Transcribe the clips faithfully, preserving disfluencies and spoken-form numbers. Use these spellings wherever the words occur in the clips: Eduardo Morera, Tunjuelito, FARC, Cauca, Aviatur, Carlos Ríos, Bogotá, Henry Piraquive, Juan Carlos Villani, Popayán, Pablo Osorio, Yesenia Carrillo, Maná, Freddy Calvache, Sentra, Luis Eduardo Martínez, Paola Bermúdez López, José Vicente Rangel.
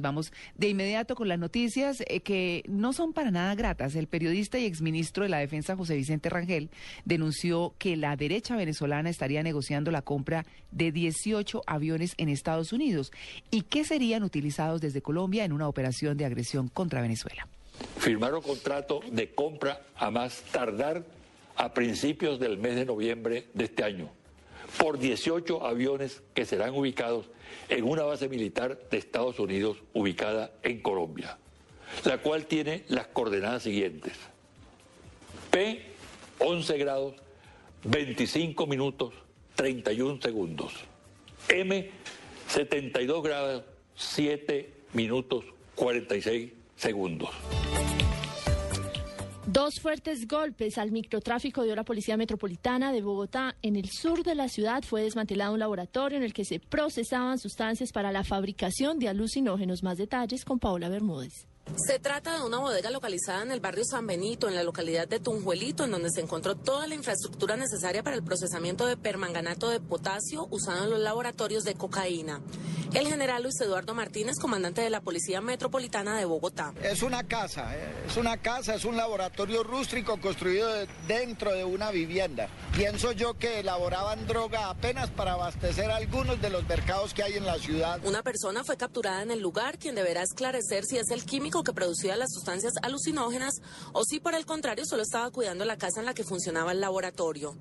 Vamos de inmediato con las noticias eh, que no son para nada gratas. El periodista y exministro de la Defensa, José Vicente Rangel, denunció que la derecha venezolana estaría negociando la compra de dieciocho aviones en Estados Unidos y que serían utilizados desde Colombia en una operación de agresión contra Venezuela. Firmaron contrato de compra a más tardar a principios del mes de noviembre de este año por dieciocho aviones que serán ubicados en una base militar de Estados Unidos ubicada en Colombia, la cual tiene las coordenadas siguientes: P, once grados, veinticinco minutos, treinta y un segundos, M, setenta y dos grados, siete minutos, cuarenta y seis segundos. Dos fuertes golpes al microtráfico dio la Policía Metropolitana de Bogotá. En el sur de la ciudad fue desmantelado un laboratorio en el que se procesaban sustancias para la fabricación de alucinógenos. Más detalles con Paola Bermúdez. Se trata de una bodega localizada en el barrio San Benito, en la localidad de Tunjuelito, en donde se encontró toda la infraestructura necesaria para el procesamiento de permanganato de potasio usado en los laboratorios de cocaína. El general Luis Eduardo Martínez, comandante de la Policía Metropolitana de Bogotá. Es una casa, es una casa, es un laboratorio rústico construido dentro de una vivienda. Pienso yo que elaboraban droga apenas para abastecer algunos de los mercados que hay en la ciudad. Una persona fue capturada en el lugar, quien deberá esclarecer si es el químico que producía las sustancias alucinógenas o si por el contrario solo estaba cuidando la casa en la que funcionaba el laboratorio.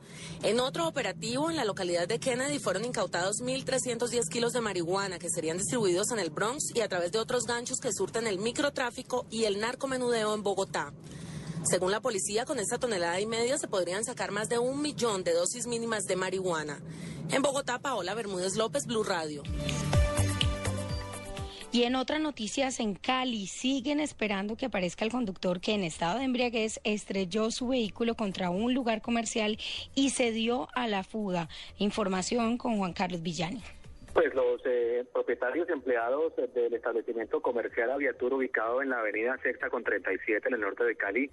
En otro operativo en la localidad de Kennedy fueron incautados mil trescientos diez kilos de marihuana que serían distribuidos en el Bronx y a través de otros ganchos que surten el microtráfico y el narcomenudeo en Bogotá. Según la policía, con esta tonelada y media se podrían sacar más de un millón de dosis mínimas de marihuana. En Bogotá, Paola Bermúdez López, Blue Radio. Y en otras noticias, en Cali siguen esperando que aparezca el conductor que en estado de embriaguez estrelló su vehículo contra un lugar comercial y se dio a la fuga. Información con Juan Carlos Villani. Pues los eh, propietarios y empleados del establecimiento comercial Aviatur ubicado en la avenida Sexta con treinta y siete en el norte de Cali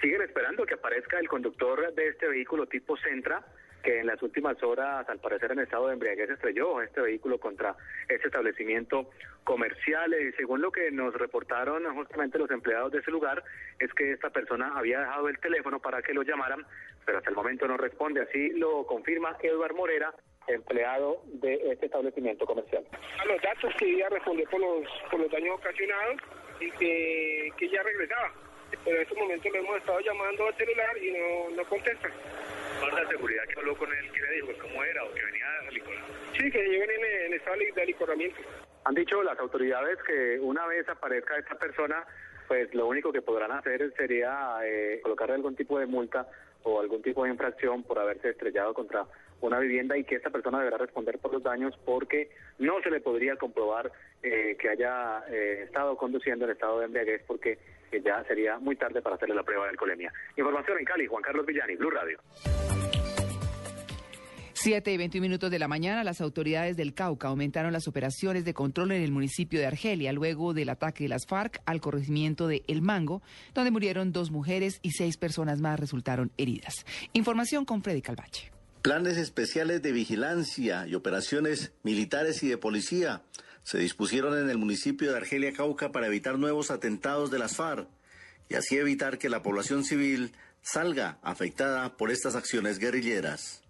siguen esperando que aparezca el conductor de este vehículo tipo Sentra, que en las últimas horas, al parecer en estado de embriaguez, estrelló este vehículo contra este establecimiento comercial. Y según lo que nos reportaron justamente los empleados de ese lugar, es que esta persona había dejado el teléfono para que lo llamaran, pero hasta el momento no responde. Así lo confirma Eduardo Morera, empleado de este establecimiento comercial. A los datos que ella respondió por los, por los daños ocasionados y que, que ya regresaba. Pero en este momento lo hemos estado llamando al celular y no, no contesta. ¿Cuál la seguridad que habló con él? ¿Qué le dijo? ¿Cómo era? ¿O que venía de alicoramiento? Sí, que lleven en, en estado de alicoramiento. Han dicho las autoridades que una vez aparezca esta persona, pues lo único que podrán hacer sería eh, colocarle algún tipo de multa o algún tipo de infracción por haberse estrellado contra una vivienda y que esta persona deberá responder por los daños porque no se le podría comprobar eh, que haya eh, estado conduciendo en estado de embriaguez porque eh, ya sería muy tarde para hacerle la prueba de alcoholemia. Información en Cali, Juan Carlos Villani, Blue Radio. siete y veintiún minutos de la mañana, las autoridades del Cauca aumentaron las operaciones de control en el municipio de Argelia luego del ataque de las FARC al corregimiento de El Mango, donde murieron dos mujeres y seis personas más resultaron heridas. Información con Freddy Calvache. Planes especiales de vigilancia y operaciones militares y de policía se dispusieron en el municipio de Argelia, Cauca, para evitar nuevos atentados de las FARC y así evitar que la población civil salga afectada por estas acciones guerrilleras.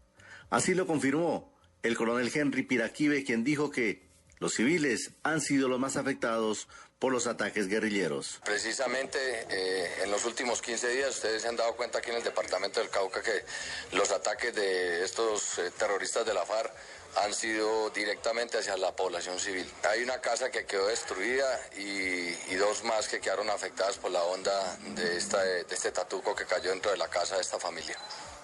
Así lo confirmó el coronel Henry Piraquive, quien dijo que los civiles han sido los más afectados por los ataques guerrilleros. Precisamente eh, en los últimos quince días ustedes se han dado cuenta aquí en el departamento del Cauca que los ataques de estos eh, terroristas de la FARC han sido directamente hacia la población civil. Hay una casa que quedó destruida y, y dos más que quedaron afectadas por la onda de, esta, de este tatuco que cayó dentro de la casa de esta familia.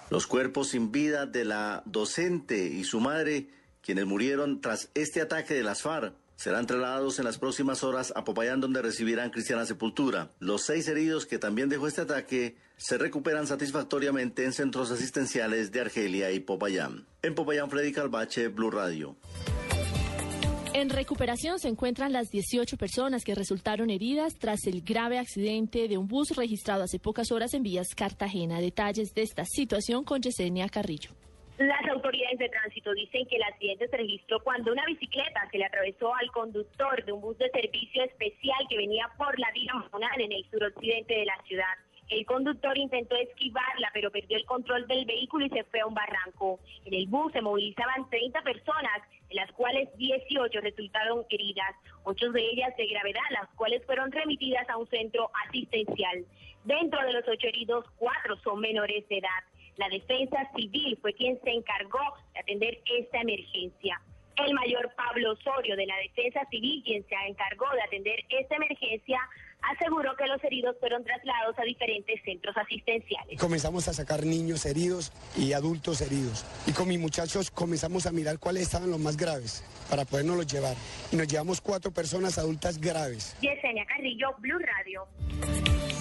Los cuerpos sin vida de la docente y su madre, quienes murieron tras este ataque de las FARC, serán trasladados en las próximas horas a Popayán, donde recibirán cristiana sepultura. Los seis heridos que también dejó este ataque se recuperan satisfactoriamente en centros asistenciales de Argelia y Popayán. En Popayán, Freddy Calvache, Blue Radio. En recuperación se encuentran las dieciocho personas que resultaron heridas tras el grave accidente de un bus registrado hace pocas horas en Vías Cartagena. Detalles de esta situación con Yesenia Carrillo. Las autoridades de tránsito dicen que el accidente se registró cuando una bicicleta se le atravesó al conductor de un bus de servicio especial que venía por la vía Monal en el suroccidente de la ciudad. El conductor intentó esquivarla, pero perdió el control del vehículo y se fue a un barranco. En el bus se movilizaban treinta personas, de las cuales dieciocho resultaron heridas, ocho de ellas de gravedad, las cuales fueron remitidas a un centro asistencial. Dentro de los ocho heridos, cuatro son menores de edad. La Defensa Civil fue quien se encargó de atender esta emergencia. El mayor Pablo Osorio de la Defensa Civil, quien se encargó de atender esta emergencia, aseguró que los heridos fueron trasladados a diferentes centros asistenciales. Comenzamos a sacar niños heridos y adultos heridos. Y con mis muchachos comenzamos a mirar cuáles estaban los más graves para podernoslos llevar. Y nos llevamos cuatro personas adultas graves. Yesenia Carrillo, Blue Radio.